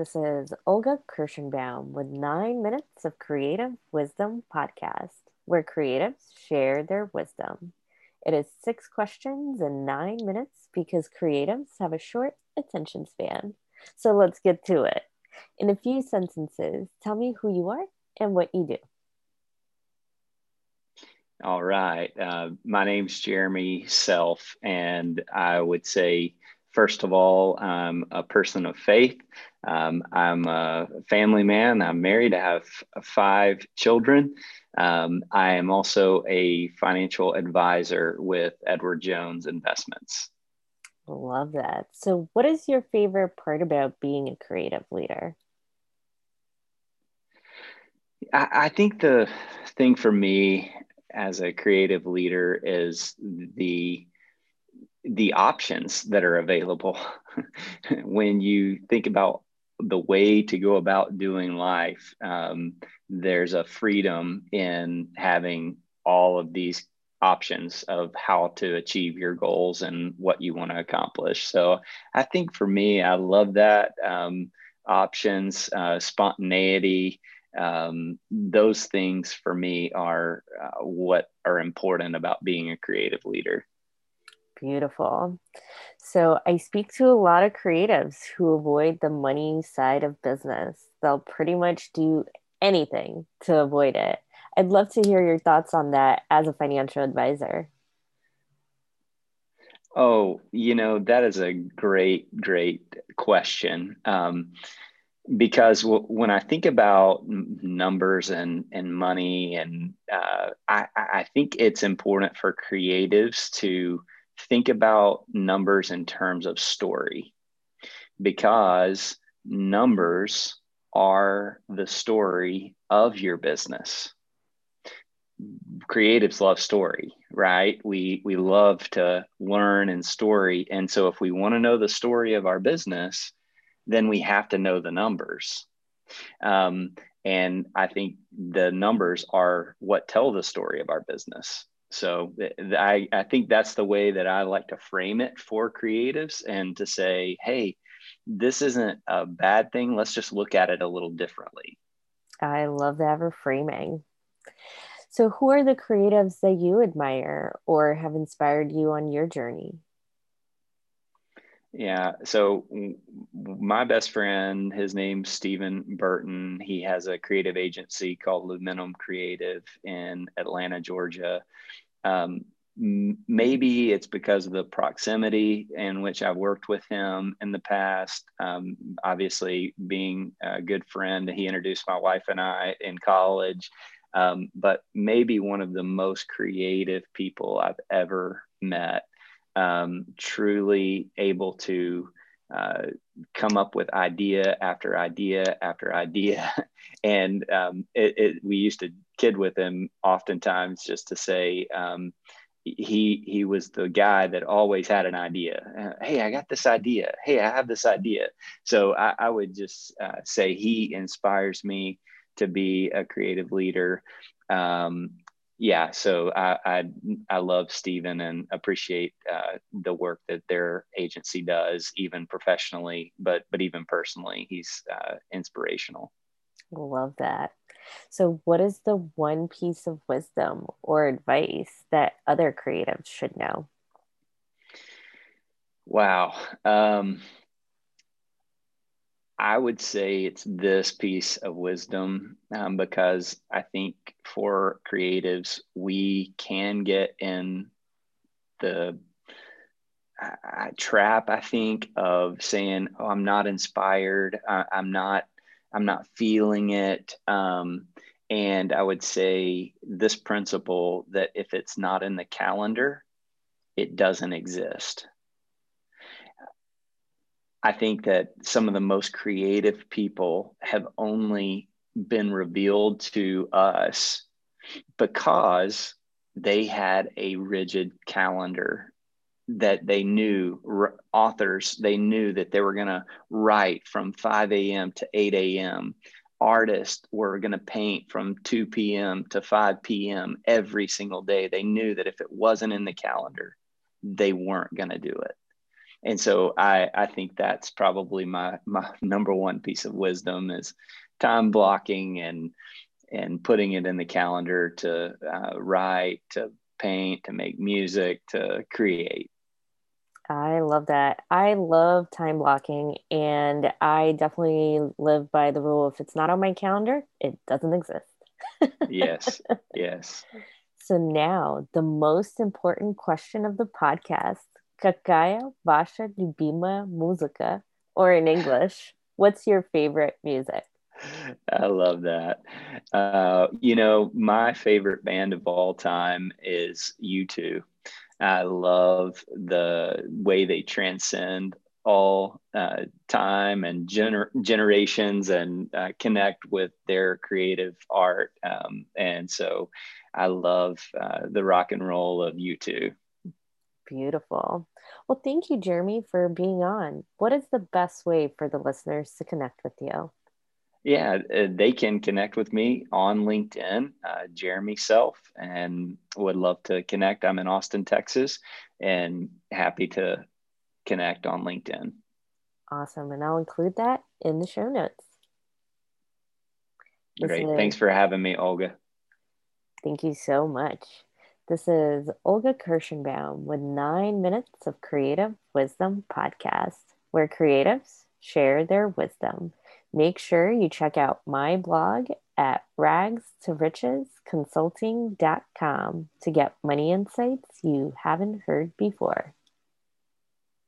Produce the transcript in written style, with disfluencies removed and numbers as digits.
This is Olga Kirschenbaum with 9 Minutes of Creative Wisdom Podcast, where creatives share their wisdom. It is 6 questions in 9 minutes because creatives have a short attention span. So let's get to it. In a few sentences, tell me who you are and what you do. All right. My name's Jeremy Self, and I would say, first of all, I'm a person of faith. I'm a family man. I'm married. I have 5 children. I am also a financial advisor with Edward Jones Investments. Love that. So what is your favorite part about being a creative leader? I think the thing for me as a creative leader is the options that are available. When you think about the way to go about doing life, there's a freedom in having all of these options of how to achieve your goals and what you want to accomplish. So I think for me, I love that. Options, spontaneity, those things for me are what are important about being a creative leader. Beautiful. So I speak to a lot of creatives who avoid the money side of business. They'll pretty much do anything to avoid it. I'd love to hear your thoughts on that as a financial advisor. Oh, that is a great question. Because when I think about numbers and money, and I think it's important for creatives to think about numbers in terms of story, because numbers are the story of your business. Creatives love story, right? We love to learn in story. And so if we want to know the story of our business, then we have to know the numbers. And I think the numbers are what tell the story of our business. So I think that's the way that I like to frame it for creatives, and to say, hey, this isn't a bad thing. Let's just look at it a little differently. I love that reframing. So who are the creatives that you admire or have inspired you on your journey? Yeah. So my best friend, his name's Stephen Burton. He has a creative agency called Lumenum Creative in Atlanta, Georgia. Maybe it's because of the proximity in which I've worked with him in the past. Obviously, being a good friend, he introduced my wife and I in college. But maybe one of the most creative people I've ever met. Truly able to come up with idea after idea after idea. And we used to kid with him oftentimes, just to say, he was the guy that always had an idea. Hey, I got this idea. Hey, I have this idea. So I would just say he inspires me to be a creative leader. Yeah, so I love Stephen and appreciate the work that their agency does, even professionally, but even personally, he's inspirational. Love that. So what is the one piece of wisdom or advice that other creatives should know? Wow. I would say it's this piece of wisdom, because I think for creatives, we can get in the trap, I think, of saying, oh, I'm not inspired. I'm not feeling it. And I would say this principle that if it's not in the calendar, it doesn't exist. I think that some of the most creative people have only been revealed to us because they had a rigid calendar that they knew. Authors, they knew that they were going to write from 5 a.m. to 8 a.m. Artists were going to paint from 2 p.m. to 5 p.m. every single day. They knew that if it wasn't in the calendar, they weren't going to do it. And so I think that's probably my number one piece of wisdom is time blocking and putting it in the calendar to write, to paint, to make music, to create. I love that. I love time blocking, and I definitely live by the rule: if it's not on my calendar, it doesn't exist. Yes. Yes. So now the most important question of the podcast: Какая ваша любимая музыка? Or in English, what's your favorite music? I love that. My favorite band of all time is U2. I love the way they transcend all time and generations and connect with their creative art. And so I love the rock and roll of U2. Beautiful. Well, thank you, Jeremy, for being on. What is the best way for the listeners to connect with you? Yeah, they can connect with me on LinkedIn, Jeremy Self, and would love to connect. I'm in Austin, Texas, and happy to connect on LinkedIn. Awesome. And I'll include that in the show notes. Great. Thanks for having me, Olga. Thank you so much. This is Olga Kirschenbaum with 9 Minutes of Creative Wisdom Podcast, where creatives share their wisdom. Make sure you check out my blog at ragstorichesconsulting.com to get money insights you haven't heard before.